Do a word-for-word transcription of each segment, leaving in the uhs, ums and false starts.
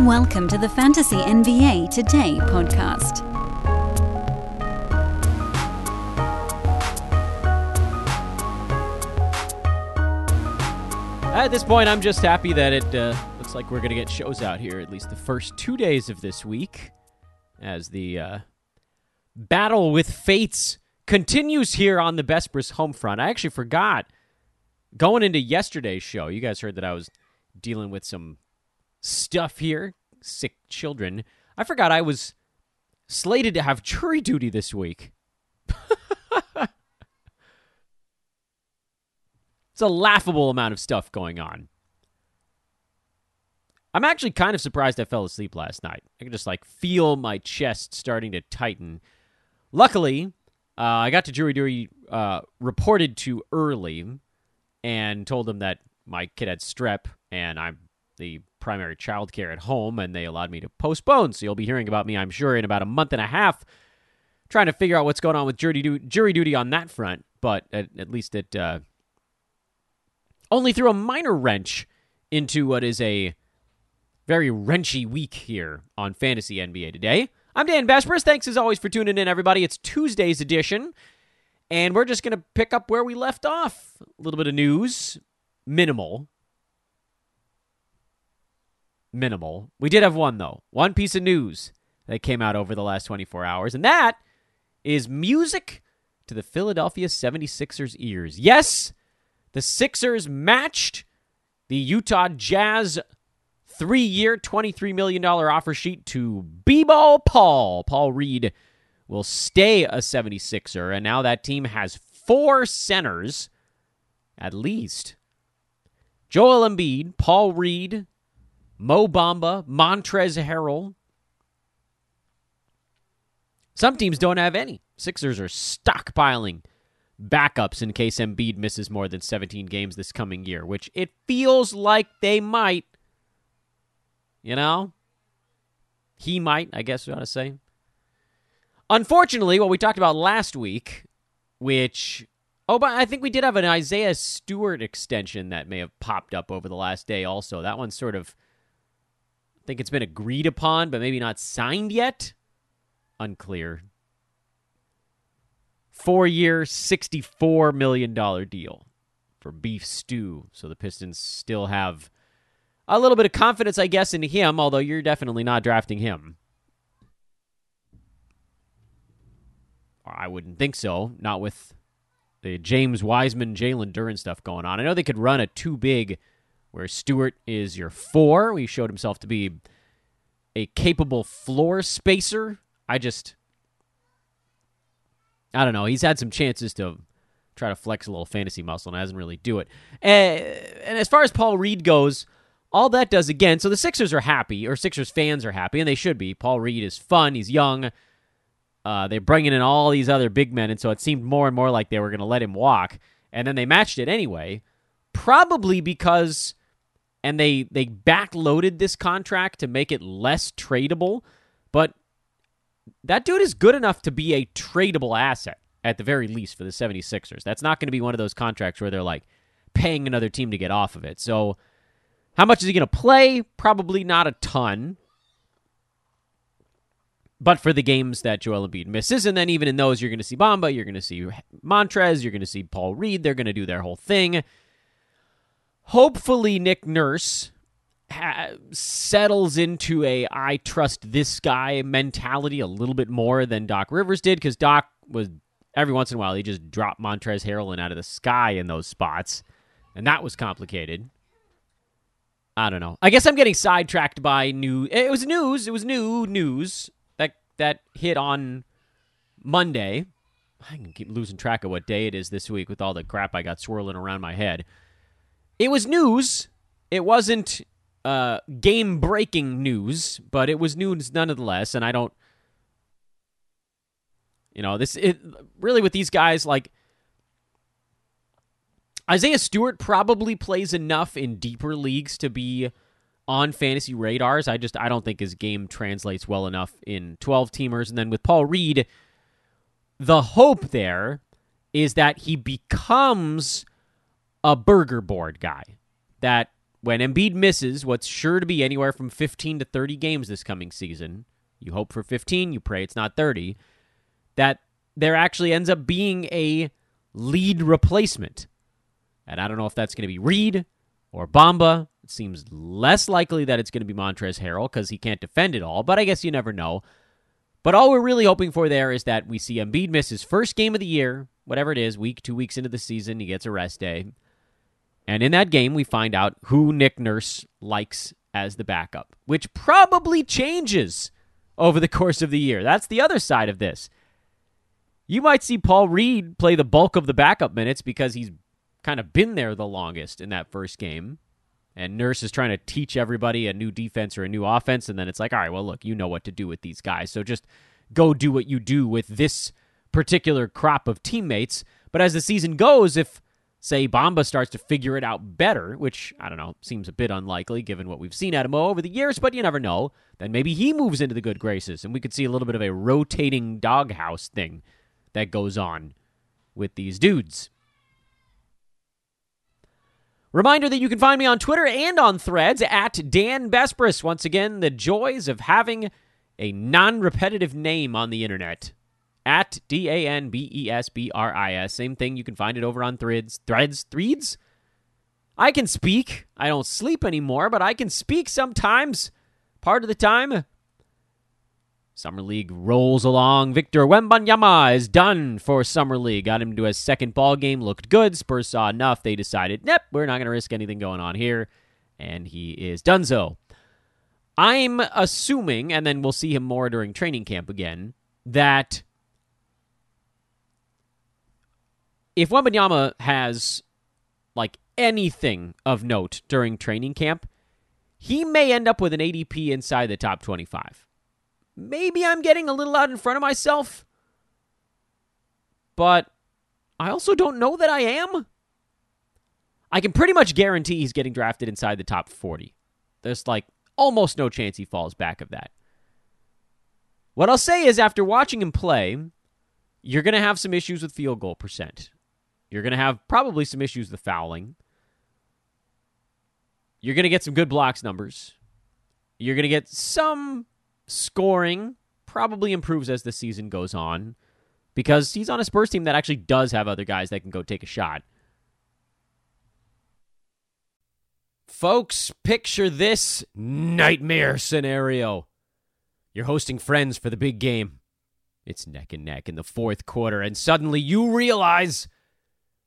Welcome to the Fantasy N B A Today podcast. At this point, I'm just happy that it uh, looks like we're going to get shows out here at least the first two days of this week as the uh, battle with fates continues here on the Besbris home front. I actually forgot going into yesterday's show. You guys heard that I was dealing with some stuff here, sick children. I forgot I was slated to have jury duty this week. It's a laughable amount of stuff going on. I'm actually kind of surprised I fell asleep last night. I could just like feel my chest starting to tighten. Luckily, uh, I got to jury duty uh, reported to early and told them that my kid had strep and I'm the primary childcare at home, and they allowed me to postpone. So you'll be hearing about me, I'm sure, in about a month and a half, trying to figure out what's going on with jury duty, jury duty on that front. But at, at least it uh, only threw a minor wrench into what is a very wrenchy week here on Fantasy N B A Today. I'm Dan Besbris. Thanks as always for tuning in, everybody. It's Tuesday's edition, and we're just going to pick up where we left off. A little bit of news, minimal. Minimal. We did have one, though. One piece of news that came out over the last twenty-four hours, and that is music to the Philadelphia seventy-sixers' ears. Yes, the Sixers matched the Utah Jazz three-year, twenty-three million dollars offer sheet to B-ball Paul. Paul Reed will stay a seventy-sixer, and now that team has four centers, at least. Joel Embiid, Paul Reed, Mo Bamba, Montrezl Harrell. Some teams don't have any. Sixers are stockpiling backups in case Embiid misses more than seventeen games this coming year, which it feels like they might. You know? He might, I guess we ought to say. Unfortunately, what we talked about last week, which... Oh, but I think we did have an Isaiah Stewart extension that may have popped up over the last day also. That one's sort of... I think it's been agreed upon, but maybe not signed yet. Unclear. Four-year, sixty-four million dollars deal for Beef Stew. So the Pistons still have a little bit of confidence, I guess, in him, although you're definitely not drafting him. I wouldn't think so. Not with the James Wiseman, Jalen Duren stuff going on. I know they could run a two-big... where Stewart is your four. He showed himself to be a capable floor spacer. I just, I don't know. He's had some chances to try to flex a little fantasy muscle and hasn't really do it. And as far as Paul Reed goes, all that does again, so the Sixers are happy, or Sixers fans are happy, and they should be. Paul Reed is fun. He's young. Uh, they're bringing in all these other big men, and so it seemed more and more like they were going to let him walk. And then they matched it anyway, probably because... And they, they backloaded this contract to make it less tradable. But that dude is good enough to be a tradable asset, at the very least, for the seventy-sixers. That's not going to be one of those contracts where they're, like, paying another team to get off of it. So how much is he going to play? Probably not a ton. But for the games that Joel Embiid misses, and then even in those, you're going to see Bamba, you're going to see Montrez, you're going to see Paul Reed. They're going to do their whole thing. Hopefully, Nick Nurse ha- settles into a I trust this guy mentality a little bit more than Doc Rivers did, because Doc was, every once in a while, he just dropped Montrezl Harrell in out of the sky in those spots, and that was complicated. I don't know. I guess I'm getting sidetracked by new... It was news. It was new news that, that hit on Monday. I can keep losing track of what day it is this week with all the crap I got swirling around my head. It was news. It wasn't uh, game-breaking news, but it was news nonetheless, and I don't... You know, this it, really with these guys, like... Isaiah Stewart probably plays enough in deeper leagues to be on fantasy radars. I just, I don't think his game translates well enough in twelve-teamers. And then with Paul Reed, the hope there is that he becomes... a burger board guy that when Embiid misses what's sure to be anywhere from fifteen to thirty games this coming season, you hope for fifteen, you pray it's not thirty, that there actually ends up being a lead replacement. And I don't know if that's going to be Reed or Bamba. It seems less likely that it's going to be Montrezl Harrell because he can't defend it all, but I guess you never know. But all we're really hoping for there is that we see Embiid miss his first game of the year, whatever it is, week, two weeks into the season, he gets a rest day. And in that game, we find out who Nick Nurse likes as the backup, which probably changes over the course of the year. That's the other side of this. You might see Paul Reed play the bulk of the backup minutes because he's kind of been there the longest in that first game. And Nurse is trying to teach everybody a new defense or a new offense. And then it's like, all right, well, look, you know what to do with these guys. So just go do what you do with this particular crop of teammates. But as the season goes, if, say, Bamba starts to figure it out better, which, I don't know, seems a bit unlikely given what we've seen out of Mo over the years, but you never know, then maybe he moves into the good graces. And we could see a little bit of a rotating doghouse thing that goes on with these dudes. Reminder that you can find me on Twitter and on Threads at Dan Besbris. Once again, the joys of having a non-repetitive name on the internet. At D A N B E S B R I S. Same thing. You can find it over on Threads. Threads? Threads? I can speak. I don't sleep anymore, but I can speak sometimes. Part of the time. Summer League rolls along. Victor Wembanyama is done for Summer League. Got him to his second ball game. Looked good. Spurs saw enough. They decided, nope, we're not going to risk anything going on here. And he is done so. I'm assuming, and then we'll see him more during training camp again, that if Wembanyama has, like, anything of note during training camp, he may end up with an A D P inside the top twenty-five. Maybe I'm getting a little out in front of myself, but I also don't know that I am. I can pretty much guarantee he's getting drafted inside the top forty. There's, like, almost no chance he falls back of that. What I'll say is, after watching him play, you're going to have some issues with field goal percent. You're going to have probably some issues with fouling. You're going to get some good blocks numbers. You're going to get some scoring, probably improves as the season goes on, because he's on a Spurs team that actually does have other guys that can go take a shot. Folks, picture this nightmare scenario. You're hosting friends for the big game. It's neck and neck in the fourth quarter, and suddenly you realize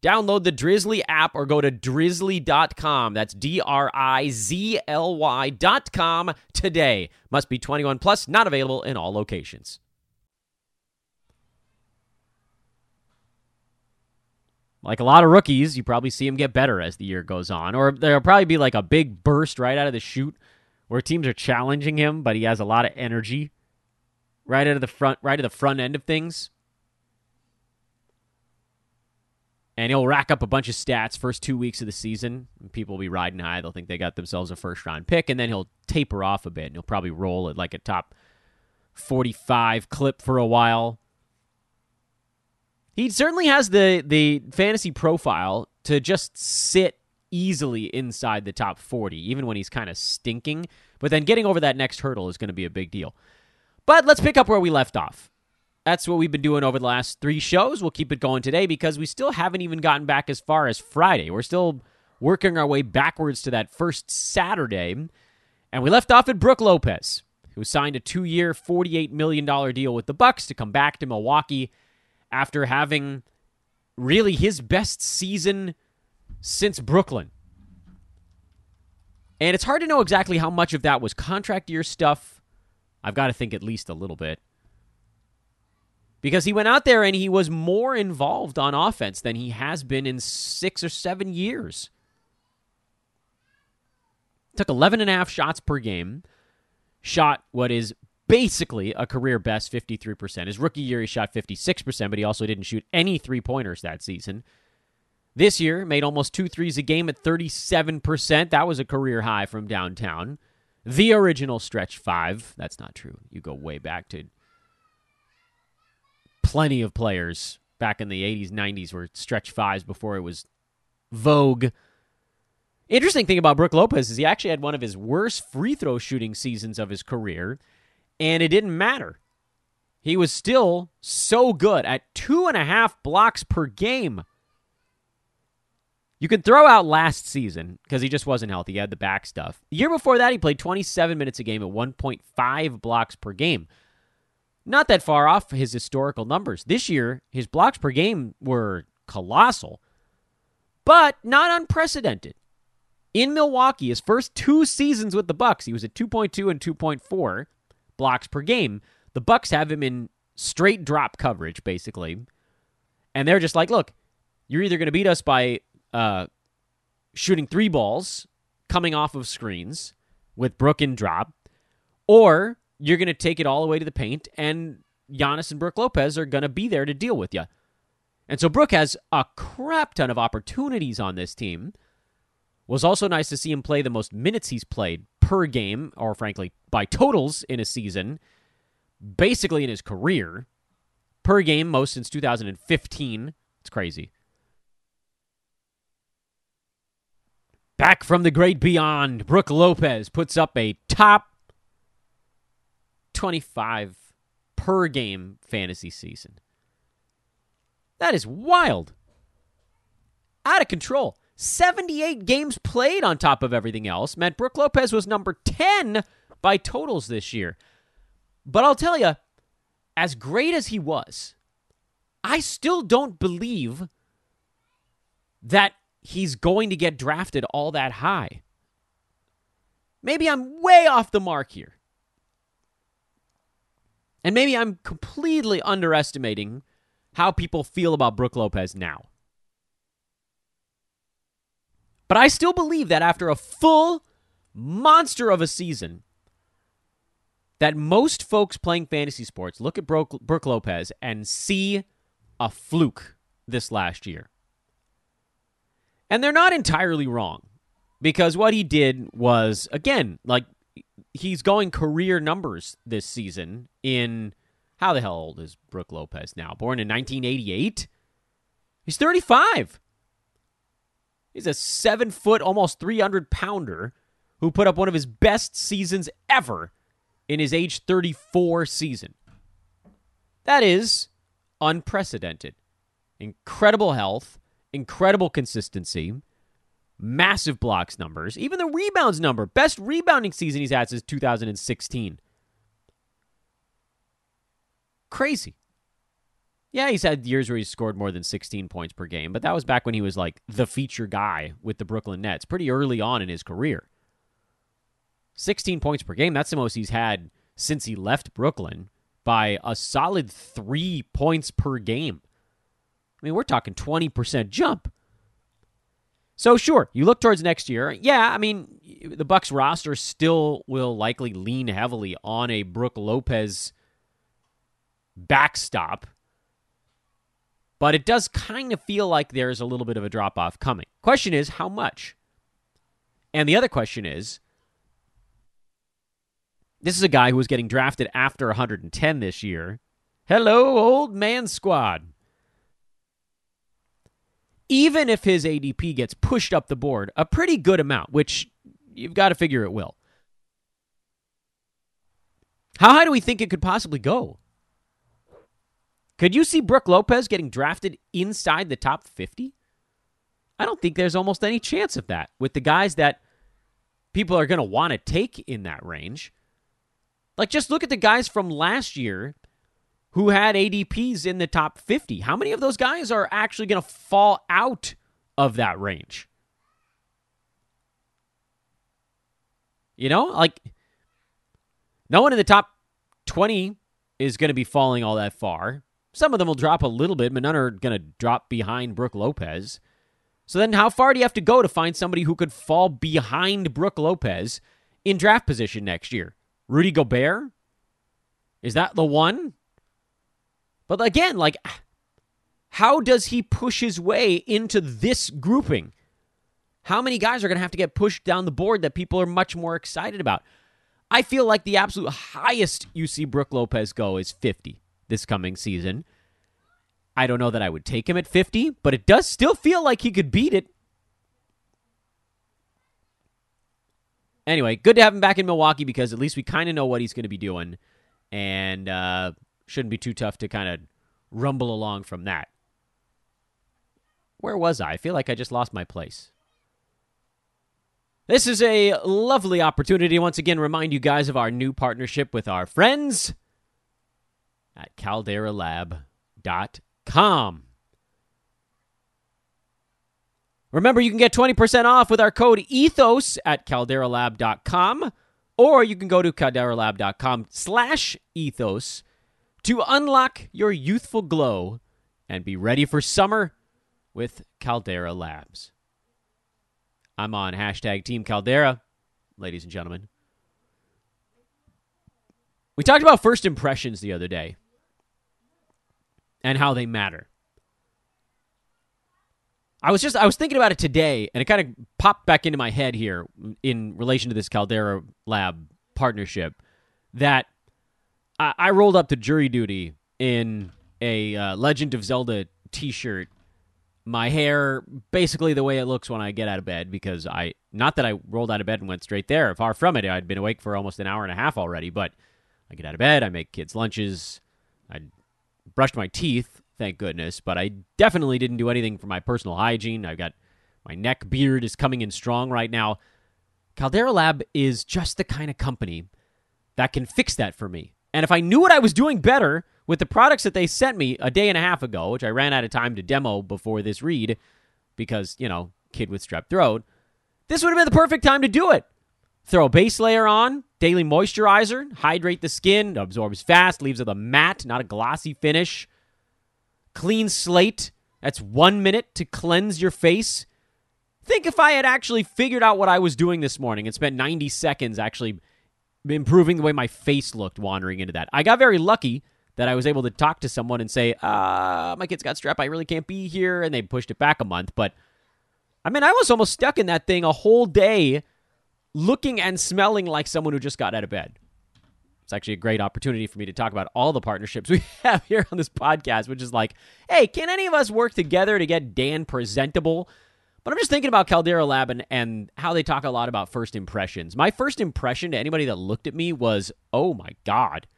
Download the Drizly app or go to drizly dot com. That's D R I Z L Y dot com today. Must be twenty-one plus, not available in all locations. Like a lot of rookies, you probably see him get better as the year goes on. Or there'll probably be like a big burst right out of the chute where teams are challenging him, but he has a lot of energy right out of the front, right at the front end of things. And he'll rack up a bunch of stats first two weeks of the season. People will be riding high. They'll think they got themselves a first-round pick, and then he'll taper off a bit, and he'll probably roll at like a top forty-five clip for a while. He certainly has the the fantasy profile to just sit easily inside the top forty, even when he's kind of stinking. But then getting over that next hurdle is going to be a big deal. But let's pick up where we left off. That's what we've been doing over the last three shows. We'll keep it going today because we still haven't even gotten back as far as Friday. We're still working our way backwards to that first Saturday. And we left off at Brook Lopez, who signed a two-year, forty-eight million dollars deal with the Bucks to come back to Milwaukee after having really his best season since Brooklyn. And it's hard to know exactly how much of that was contract year stuff. I've got to think at least a little bit. Because he went out there and he was more involved on offense than he has been in six or seven years. Took eleven and a half shots per game. Shot what is basically a career best fifty-three percent. His rookie year he shot fifty-six percent, but he also didn't shoot any three-pointers that season. This year, made almost two threes a game at thirty-seven percent. That was a career high from downtown. The original stretch five. That's not true. You go way back to plenty of players back in the eighties, nineties were stretch fives before it was vogue. Interesting thing about Brook Lopez is he actually had one of his worst free throw shooting seasons of his career, and it didn't matter. He was still so good at two and a half blocks per game. You can throw out last season because he just wasn't healthy. He had the back stuff. The year before that, he played twenty-seven minutes a game at one point five blocks per game. Not that far off his historical numbers. This year, his blocks per game were colossal, but not unprecedented. In Milwaukee, his first two seasons with the Bucks, he was at two point two and two point four blocks per game. The Bucks have him in straight drop coverage, basically. And they're just like, look, you're either going to beat us by uh, shooting three balls, coming off of screens with Brook and drop, or you're going to take it all the way to the paint, and Giannis and Brook Lopez are going to be there to deal with you. And so Brook has a crap ton of opportunities on this team. Was also nice to see him play the most minutes he's played per game, or frankly, by totals in a season, basically in his career. Per game, most since two thousand fifteen. It's crazy. Back from the great beyond, Brook Lopez puts up a top twenty-five per game fantasy season. That is wild. Out of control. seventy-eight games played on top of everything else meant Brook Lopez was number ten by totals this year. But I'll tell you, as great as he was, I still don't believe that he's going to get drafted all that high. Maybe I'm way off the mark here. And maybe I'm completely underestimating how people feel about Brook Lopez now. But I still believe that after a full monster of a season, that most folks playing fantasy sports look at Brook, Brook Lopez and see a fluke this last year. And they're not entirely wrong, because what he did was, again, like, he's going career numbers this season in, how the hell old is Brook Lopez now? Born in nineteen eighty-eight? He's thirty-five. He's a seven-foot, almost three hundred pounder who put up one of his best seasons ever in his age thirty-four season. That is unprecedented. Incredible health, incredible consistency, massive blocks numbers, even the rebounds number. Best rebounding season he's had since two thousand sixteen. Crazy. Yeah, he's had years where he's scored more than sixteen points per game, but that was back when he was like the feature guy with the Brooklyn Nets, pretty early on in his career. sixteen points per game, that's the most he's had since he left Brooklyn by a solid three points per game. I mean, we're talking twenty percent jump. So sure, you look towards next year. Yeah, I mean, the Bucks roster still will likely lean heavily on a Brook Lopez backstop. But it does kind of feel like there's a little bit of a drop-off coming. Question is, how much? And the other question is, this is a guy who was getting drafted after one hundred ten this year. Hello, old man squad. Even if his A D P gets pushed up the board a pretty good amount, which you've got to figure it will. How high do we think it could possibly go? Could you see Brook Lopez getting drafted inside the top fifty? I don't think there's almost any chance of that with the guys that people are going to want to take in that range. Like, just look at the guys from last year who had A D Ps in the top fifty. How many of those guys are actually going to fall out of that range? You know, like no one in the top twenty is going to be falling all that far. Some of them will drop a little bit, but none are going to drop behind Brook Lopez. So then how far do you have to go to find somebody who could fall behind Brook Lopez in draft position next year? Rudy Gobert? Is that the one? But again, like, how does he push his way into this grouping? How many guys are going to have to get pushed down the board that people are much more excited about? I feel like the absolute highest you see Brook Lopez go is fifty this coming season. I don't know that I would take him at fifty, but it does still feel like he could beat it. Anyway, good to have him back in Milwaukee because at least we kind of know what he's going to be doing and uh, shouldn't be too tough to kind of rumble along from that. Where was I? I feel like I just lost my place. This is a lovely opportunity to once again remind you guys of our new partnership with our friends at Caldera Lab dot com. Remember, you can get twenty percent off with our code ETHOS at Caldera Lab dot com, or you can go to Caldera Lab dot com slash ethos to unlock your youthful glow and be ready for summer with Caldera Labs. I'm on hashtag Team Caldera, ladies and gentlemen. We talked about first impressions the other day and how they matter. I was just I was thinking about it today, and it kind of popped back into my head here in relation to this Caldera Lab partnership that I, I rolled up to jury duty in a uh, Legend of Zelda t-shirt. My hair, basically the way it looks when I get out of bed, because I, not that I rolled out of bed and went straight there. Far from it. I'd been awake for almost an hour and a half already, but I get out of bed, I make kids' lunches, I brushed my teeth, thank goodness, but I definitely didn't do anything for my personal hygiene. I've got, my neck beard is coming in strong right now. Caldera Lab is just the kind of company that can fix that for me. And if I knew what I was doing better with the products that they sent me a day and a half ago, which I ran out of time to demo before this read because, you know, kid with strep throat, this would have been the perfect time to do it. Throw a base layer on, daily moisturizer, hydrate the skin, absorbs fast, leaves with a matte, not a glossy finish. Clean slate, that's one minute to cleanse your face. Think if I had actually figured out what I was doing this morning and spent ninety seconds actually improving the way my face looked wandering into that. I got very lucky that I was able to talk to someone and say, uh, my kid's got strep, I really can't be here, and they pushed it back a month. But, I mean, I was almost stuck in that thing a whole day looking and smelling like someone who just got out of bed. It's actually a great opportunity for me to talk about all the partnerships we have here on this podcast, which is like, hey, can any of us work together to get Dan presentable? But I'm just thinking about Caldera Lab and, and how they talk a lot about first impressions. My first impression to anybody that looked at me was, oh, my God.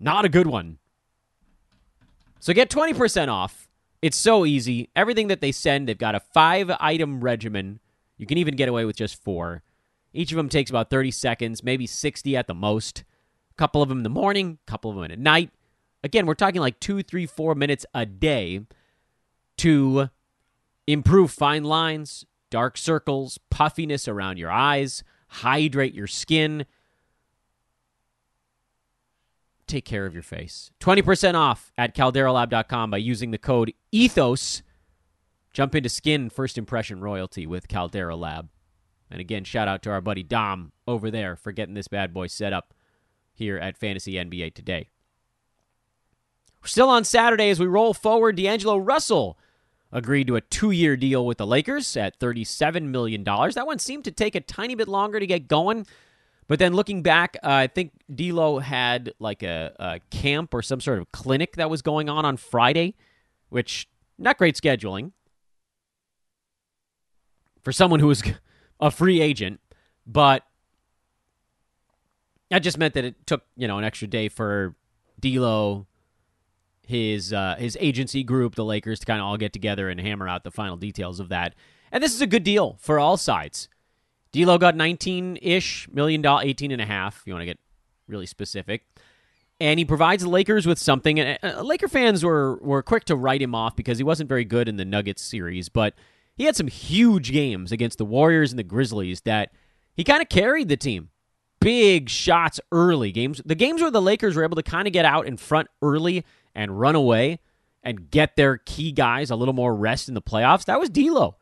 Not a good one. So get twenty percent off. It's so easy. Everything that they send, they've got a five-item regimen. You can even get away with just four. Each of them takes about thirty seconds, maybe sixty at the most. A couple of them in the morning, a couple of them at night. Again, we're talking like two, three, four minutes a day to improve fine lines, dark circles, puffiness around your eyes, hydrate your skin, take care of your face. twenty percent off at Caldera Lab dot com by using the code ETHOS. Jump into skin first impression royalty with Caldera Lab. And again, shout out to our buddy Dom over there for getting this bad boy set up here at Fantasy N B A Today. We're still on Saturday as we roll forward. D'Angelo Russell agreed to a two-year deal with the Lakers at thirty-seven million dollars. That one seemed to take a tiny bit longer to get going. But then looking back, uh, I think D'Lo had like a, a camp or some sort of clinic that was going on on Friday, which, not great scheduling for someone who was a free agent. But that just meant that it took, you know, an extra day for D'Lo, his, uh, his agency group, the Lakers, to kind of all get together and hammer out the final details of that. And this is a good deal for all sides. D'Lo got nineteen-ish million dollars, eighteen and a half, if you want to get really specific. And he provides the Lakers with something. And uh, Laker fans were, were quick to write him off because he wasn't very good in the Nuggets series, but he had some huge games against the Warriors and the Grizzlies that He kind of carried the team. Big shots early. games. The games where the Lakers were able to kind of get out in front early and run away and get their key guys a little more rest in the playoffs, that was D'Lo.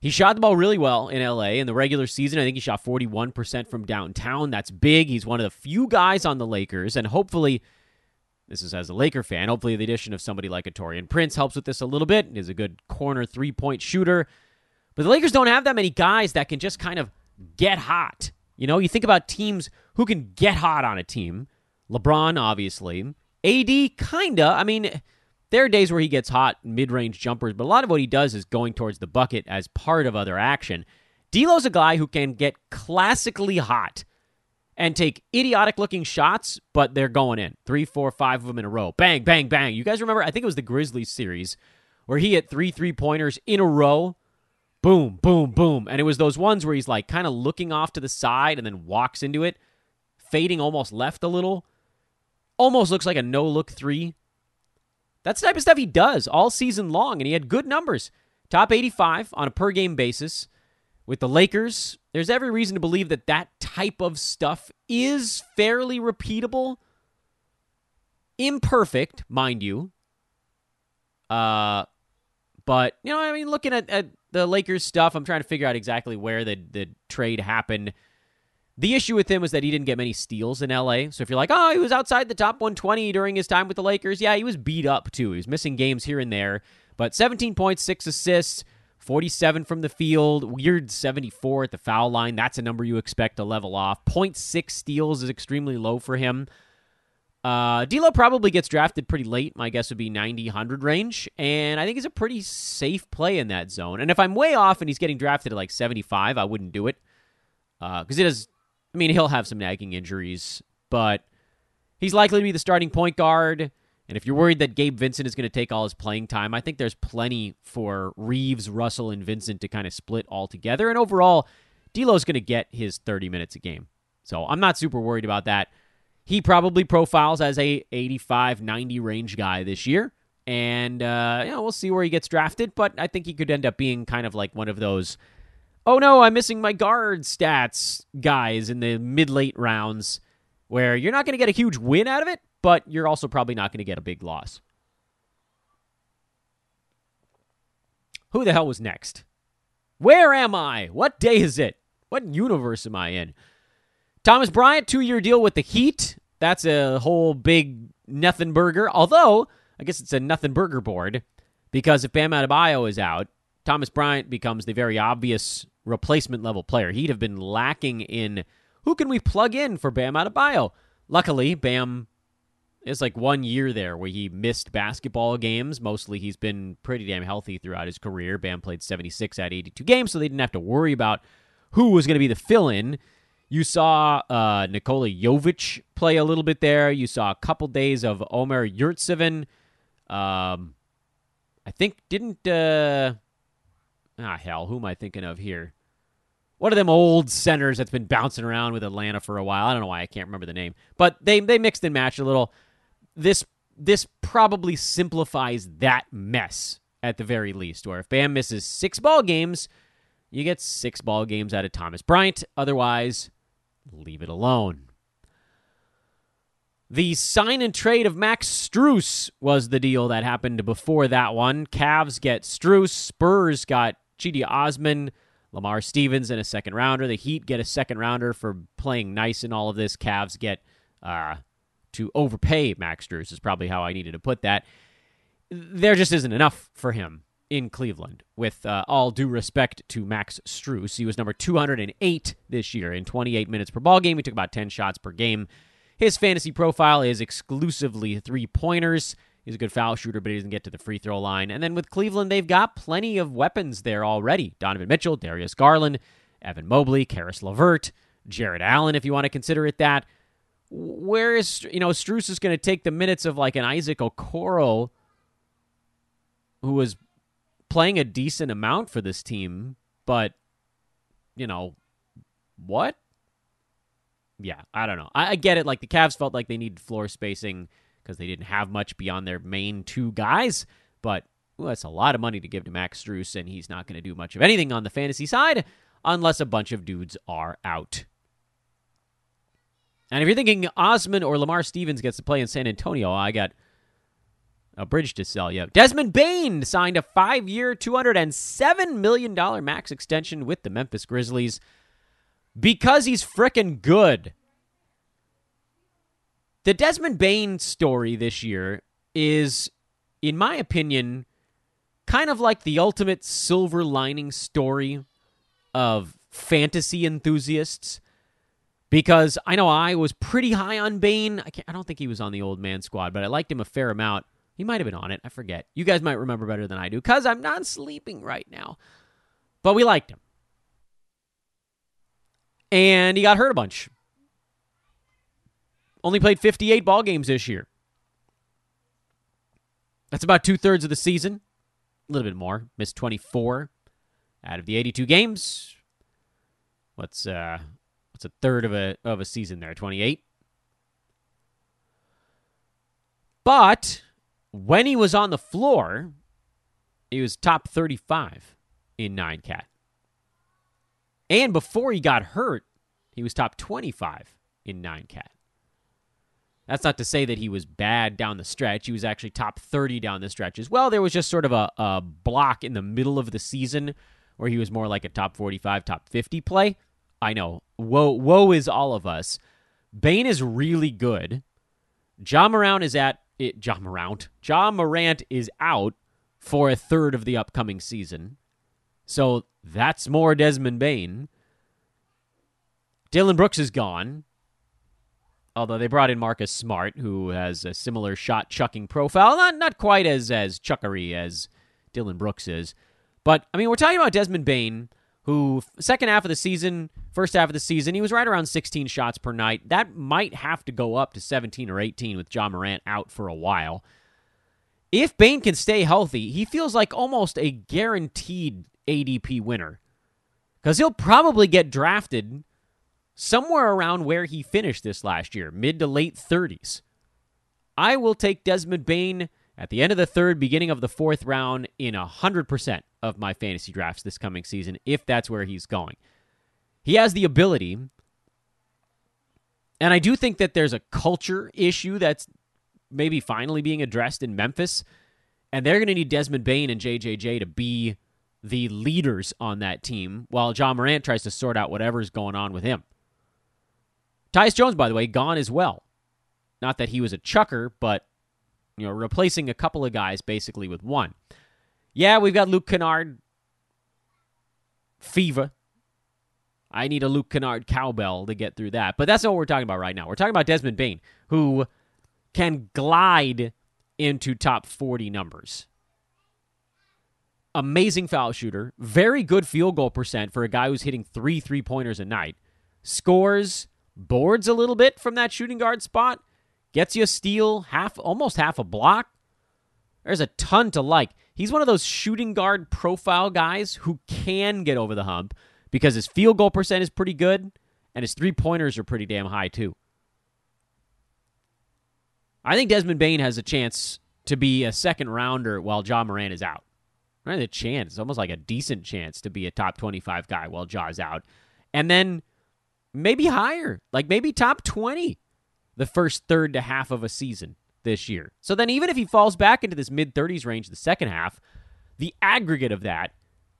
He shot the ball really well in L A in the regular season. I think he shot forty-one percent from downtown. That's big. He's one of the few guys on the Lakers, and hopefully, this is as a Laker fan, hopefully the addition of somebody like a Taurean Prince helps with this a little bit. He's a good corner three-point shooter. But the Lakers don't have that many guys that can just kind of get hot. You know, you think about teams who can get hot on a team. LeBron, obviously. A D, kinda. I mean, there are days where he gets hot, mid-range jumpers, but a lot of what he does is going towards the bucket as part of other action. D'Lo's a guy who can get classically hot and take idiotic-looking shots, but they're going in. Three, four, five of them in a row. Bang, bang, bang. You guys remember, I think it was the Grizzlies series, where he hit three three-pointers in a row. Boom, boom, boom. And it was those ones where he's like kind of looking off to the side and then walks into it, fading almost left a little. Almost looks like a no-look three. That's the type of stuff he does all season long, and he had good numbers. Top eighty-five on a per-game basis with the Lakers. There's every reason to believe that that type of stuff is fairly repeatable. Imperfect, mind you. Uh, but, you know, I mean, looking at, at the Lakers stuff, I'm trying to figure out exactly where the, the trade happened. The issue with him was that he didn't get many steals in L A. So if you're like, oh, he was outside the top one twenty during his time with the Lakers. Yeah, he was beat up, too. He was missing games here and there. But seventeen point six assists, forty-seven from the field, weird seventy-four at the foul line. That's a number you expect to level off. point six steals is extremely low for him. Uh, D'Lo probably gets drafted pretty late. My guess would be ninety, one hundred range. And I think he's a pretty safe play in that zone. And if I'm way off and he's getting drafted at like seventy-five, I wouldn't do it. Because uh, it is... I mean, he'll have some nagging injuries, but he's likely to be the starting point guard. And if you're worried that Gabe Vincent is going to take all his playing time, I think there's plenty for Reeves, Russell, and Vincent to kind of split all together. And overall, D'Lo's going to get his thirty minutes a game. So I'm not super worried about that. He probably profiles as a eighty-five, ninety range guy this year. And uh, you know, we'll see where he gets drafted, but I think he could end up being kind of like one of those oh no, I'm missing my guard stats guys in the mid-late rounds where you're not going to get a huge win out of it, but you're also probably not going to get a big loss. Who the hell was next? Where am I? What day is it? What universe am I in? Thomas Bryant, two-year deal with the Heat. That's a whole big nothing burger, although I guess it's a nothing burger board because if Bam Adebayo is out, Thomas Bryant becomes the very obvious replacement-level player. He'd have been lacking in who can we plug in for Bam Adebayo. Luckily, Bam is like one year there where he missed basketball games. Mostly he's been pretty damn healthy throughout his career. Bam played seventy-six out of eighty-two games, so they didn't have to worry about who was going to be the fill-in. You saw uh, Nikola Jovic play a little bit there. You saw a couple days of Omer Yurtseven. Um, I think didn't... Uh, Ah, hell, who am I thinking of here? One of them old centers that's been bouncing around with Atlanta for a while. I don't know why I can't remember the name. But they they mixed and matched a little. This this probably simplifies that mess at the very least, where if Bam misses six ball games, you get six ball games out of Thomas Bryant. Otherwise, leave it alone. The sign and trade of Max Strus was the deal that happened before that one. Cavs get Strus. Spurs got Chidi Osman, Lamar Stevens, and a second-rounder. The Heat get a second-rounder for playing nice in all of this. Cavs get uh, to overpay Max Strus is probably how I needed to put that. There just isn't enough for him in Cleveland. With uh, all due respect to Max Strus, he was number two hundred eight this year in twenty-eight minutes per ball game. He took about ten shots per game. His fantasy profile is exclusively three-pointers. He's a good foul shooter, but he doesn't get to the free throw line. And then with Cleveland, they've got plenty of weapons there already. Donovan Mitchell, Darius Garland, Evan Mobley, Karis LeVert, Jared Allen, if you want to consider it that. Where is, you know, Strus is going to take the minutes of like an Isaac Okoro, who was playing a decent amount for this team, but, you know, what? Yeah, I don't know. I, I get it. Like, the Cavs felt like they needed floor spacing because they didn't have much beyond their main two guys, but ooh, that's a lot of money to give to Max Strus, and he's not going to do much of anything on the fantasy side unless a bunch of dudes are out. And if you're thinking Osman or Lamar Stevens gets to play in San Antonio, I got a bridge to sell you. Desmond Bane signed a five-year, two hundred seven million dollars max extension with the Memphis Grizzlies because he's frickin' good. The Desmond Bane story this year is, in my opinion, kind of like the ultimate silver lining story of fantasy enthusiasts. Because I know I was pretty high on Bane. I, can't, I don't think he was on the old man squad, but I liked him a fair amount. He might have been on it. I forget. You guys might remember better than I do because I'm not sleeping right now. But we liked him. And he got hurt a bunch. Only played fifty-eight ball games this year. That's about two-thirds of the season. A little bit more. Missed twenty-four out of the eighty-two games. What's... uh? It's a third of a of a season there, twenty-eight. But when he was on the floor, he was top thirty-five in nine cat. And before he got hurt, he was top twenty-five in nine cat. That's not to say that he was bad down the stretch. He was actually top thirty down the stretch as well. There was just sort of a, a block in the middle of the season where he was more like a top forty-five, top fifty play. I know, woe, woe is all of us. Bane is really good. Ja Morant is at it. Ja Morant. Ja Morant is out for a third of the upcoming season, so that's more Desmond Bane. Dylan Brooks is gone, although they brought in Marcus Smart, who has a similar shot chucking profile, not not quite as as chuckery as Dylan Brooks is, but I mean, we're talking about Desmond Bane, who second half of the season, first half of the season, he was right around sixteen shots per night. That might have to go up to seventeen or eighteen with Ja Morant out for a while. If Bane can stay healthy, he feels like almost a guaranteed A D P winner because he'll probably get drafted somewhere around where he finished this last year, mid to late thirties. I will take Desmond Bane at the end of the third, beginning of the fourth round in one hundred percent of my fantasy drafts this coming season, if that's where he's going. He has the ability, and I do think that there's a culture issue that's maybe finally being addressed in Memphis, and they're going to need Desmond Bane and J J J to be the leaders on that team while Ja Morant tries to sort out whatever's going on with him. Tyus Jones, by the way, gone as well. Not that he was a chucker, but you know, replacing a couple of guys basically with one. Yeah, we've got Luke Kennard fever. I need a Luke Kennard cowbell to get through that. But that's not what we're talking about right now. We're talking about Desmond Bane, who can glide into top forty numbers. Amazing foul shooter. Very good field goal percent for a guy who's hitting three three-pointers a night. Scores, boards a little bit from that shooting guard spot. Gets you a steal, half, almost half a block. There's a ton to like. He's one of those shooting guard profile guys who can get over the hump because his field goal percent is pretty good and his three-pointers are pretty damn high too. I think Desmond Bane has a chance to be a second-rounder while Ja Morant is out. Not a chance. It's almost like a decent chance to be a top twenty-five guy while Ja's out. And then maybe higher, like maybe top twenty. The first third to half of a season this year. So then even if he falls back into this mid-thirties range the second half, the aggregate of that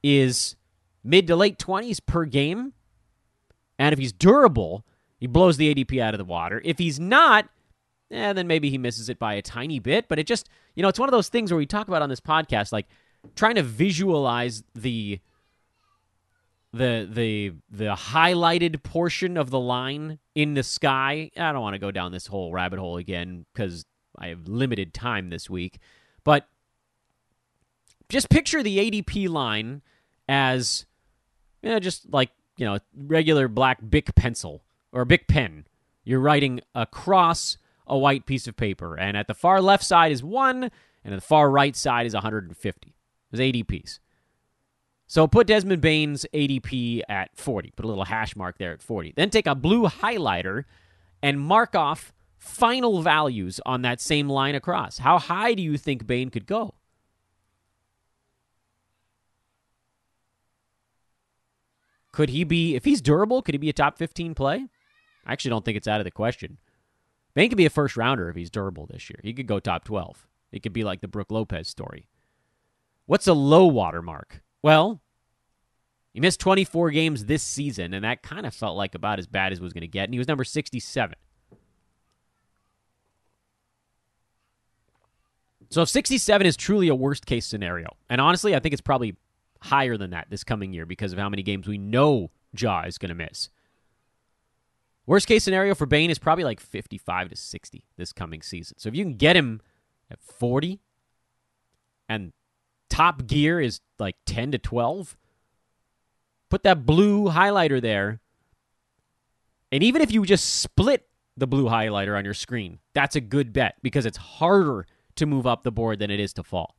is mid to late twenties per game. And if he's durable, he blows the A D P out of the water. If he's not, eh, then maybe he misses it by a tiny bit. But it just, you know, it's one of those things where we talk about on this podcast, like trying to visualize the the the the highlighted portion of the line in the sky. I don't want to go down this whole rabbit hole again because I have limited time this week. But just picture the A D P line as, you know, just like, you know, regular black Bic pencil or Bic pen. You're writing across a white piece of paper. And at the far left side is one, and at the far right side is one hundred fifty. There's A D Ps. So put Desmond Bane's A D P at forty. Put a little hash mark there at forty. Then take a blue highlighter and mark off final values on that same line across. How high do you think Bane could go? Could he be, if he's durable, could he be a top fifteen play? I actually don't think it's out of the question. Bane could be a first-rounder if he's durable this year. He could go top twelve. It could be like the Brook Lopez story. What's a low water mark? Well, he missed twenty-four games this season, and that kind of felt like about as bad as it was going to get, and he was number sixty-seven. So if sixty-seven is truly a worst-case scenario, and honestly, I think it's probably higher than that this coming year because of how many games we know Ja is going to miss. Worst-case scenario for Bane is probably like fifty-five to sixty this coming season. So if you can get him at forty, and top gear is like ten to twelve, put that blue highlighter there, and even if you just split the blue highlighter on your screen, that's a good bet because it's harder to move up the board than it is to fall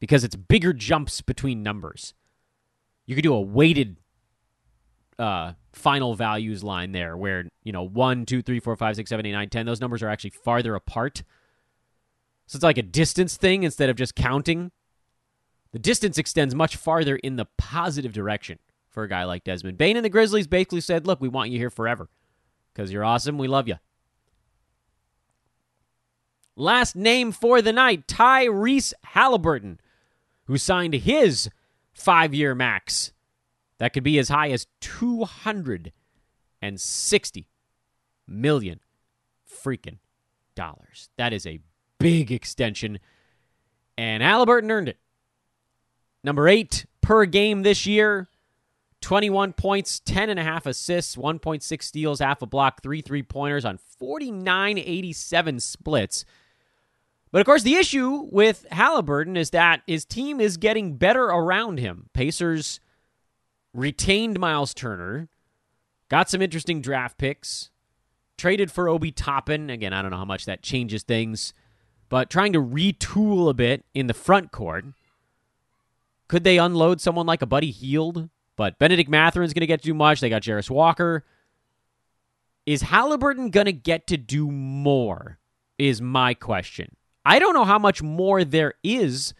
because it's bigger jumps between numbers. You could do a weighted uh, final values line there where, you know, one, two, three, four, five, six, seven, eight, nine, ten, those numbers are actually farther apart. So it's like a distance thing instead of just counting. The distance extends much farther in the positive direction for a guy like Desmond Bane. And the Grizzlies basically said, look, we want you here forever because you're awesome. We love you. Last name for the night, Tyrese Haliburton, who signed his five-year max. That could be as high as two hundred sixty million freaking dollars. That is a big extension, and Haliburton earned it. Number eight per game this year, twenty-one points, ten point five assists, one point six steals, half a block, three three-pointers on forty-nine eighty-seven splits. But, of course, the issue with Haliburton is that his team is getting better around him. Pacers retained Miles Turner, got some interesting draft picks, traded for Obi Toppin. Again, I don't know how much that changes things, but trying to retool a bit in the front court. Could they unload someone like a Buddy Hield? But Benedict Matherin's going to get to do much. They got Jarris Walker. Is Haliburton going to get to do more is my question. I don't know how much more there is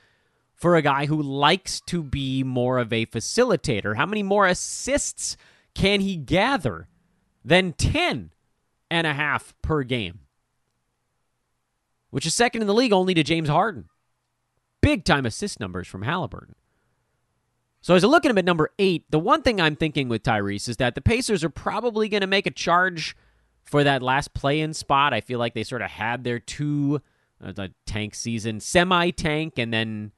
for a guy who likes to be more of a facilitator. How many more assists can he gather than ten and a half per game? Which is second in the league only to James Harden. Big-time assist numbers from Haliburton. So as I look at him at number eight, the one thing I'm thinking with Tyrese is that the Pacers are probably going to make a charge for that last play-in spot. I feel like they sort of had their two uh, the tank season, semi-tank, and then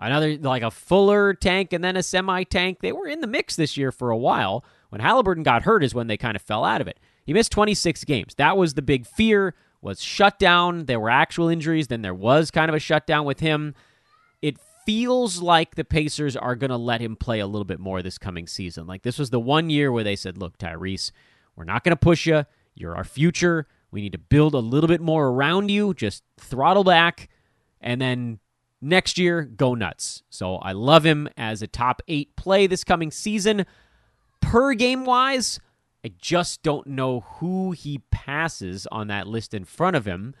another, like a fuller tank, and then a semi-tank. They were in the mix this year for a while. When Haliburton got hurt is when they kind of fell out of it. He missed twenty-six games. That was the big fear, was shut down. There were actual injuries. Then there was kind of a shutdown with him. It feels like the Pacers are going to let him play a little bit more this coming season. Like, this was the one year where they said, look, Tyrese, we're not going to push you. You're our future. We need to build a little bit more around you. Just throttle back. And then next year, go nuts. So I love him as a top eight play this coming season. Per game-wise, I just don't know who he passes on that list in front of him.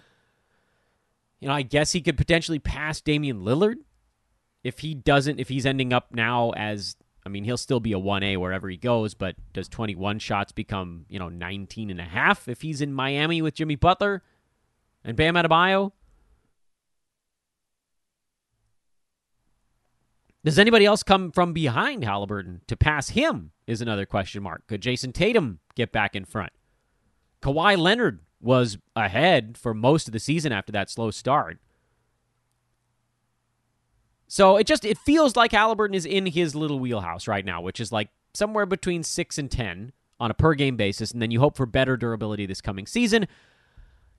You know, I guess he could potentially pass Damian Lillard. If he doesn't, if he's ending up now as, I mean, he'll still be a one A wherever he goes, but does twenty-one shots become, you know, nineteen and a half if he's in Miami with Jimmy Butler and Bam Adebayo? Does anybody else come from behind Haliburton to pass him is another question mark. Could Jason Tatum get back in front? Kawhi Leonard was ahead for most of the season after that slow start. So it just, it feels like Haliburton is in his little wheelhouse right now, which is like somewhere between six and ten on a per-game basis, and then you hope for better durability this coming season.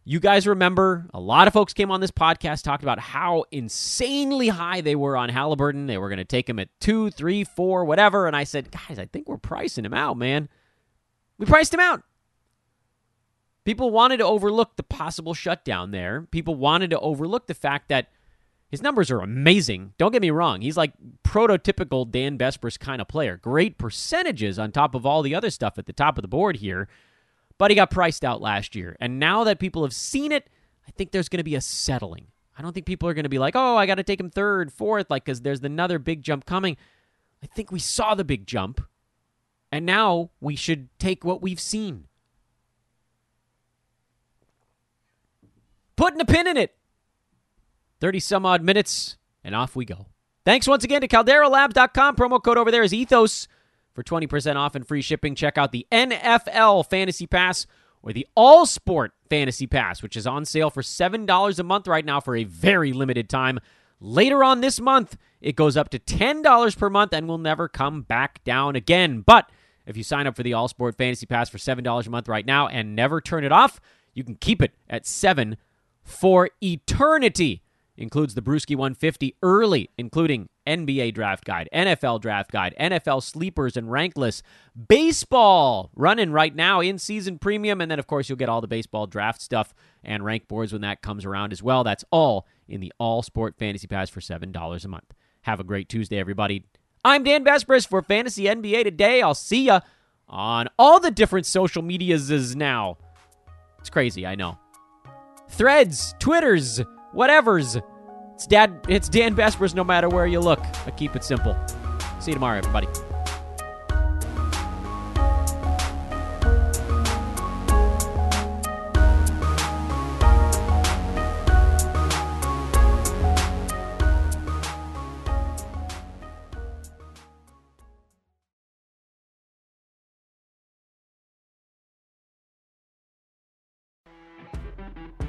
You guys remember, a lot of folks came on this podcast, talked about how insanely high they were on Haliburton. They were going to take him at two, three, four, whatever, and I said, guys, I think we're pricing him out, man. We priced him out. People wanted to overlook the possible shutdown there. People wanted to overlook the fact that his numbers are amazing. Don't get me wrong. He's like prototypical Dan Besbris kind of player. Great percentages on top of all the other stuff at the top of the board here. But he got priced out last year. And now that people have seen it, I think there's going to be a settling. I don't think people are going to be like, oh, I got to take him third, fourth, like because there's another big jump coming. I think we saw the big jump. And now we should take what we've seen. Putting a pin in it. thirty-some-odd minutes, and off we go. Thanks once again to Caldera Labs dot com. Promo code over there is ETHOS for twenty percent off and free shipping. Check out the N F L Fantasy Pass or the All-Sport Fantasy Pass, which is on sale for seven dollars a month right now for a very limited time. Later on this month, it goes up to ten dollars per month and will never come back down again. But if you sign up for the All-Sport Fantasy Pass for seven dollars a month right now and never turn it off, you can keep it at seven dollars for eternity. Includes the Brewski one fifty early, including N B A Draft Guide, N F L Draft Guide, N F L Sleepers and Rank Lists, baseball running right now, in-season premium, and then, of course, you'll get all the baseball draft stuff and rank boards when that comes around as well. That's all in the All-Sport Fantasy Pass for seven dollars a month. Have a great Tuesday, everybody. I'm Dan Besbris for Fantasy N B A Today. I'll see ya on all the different social medias now. It's crazy, I know. Threads, Twitters, whatever's. It's, Dad, it's Dan Besbris no matter where you look. I keep it simple. See you tomorrow, everybody.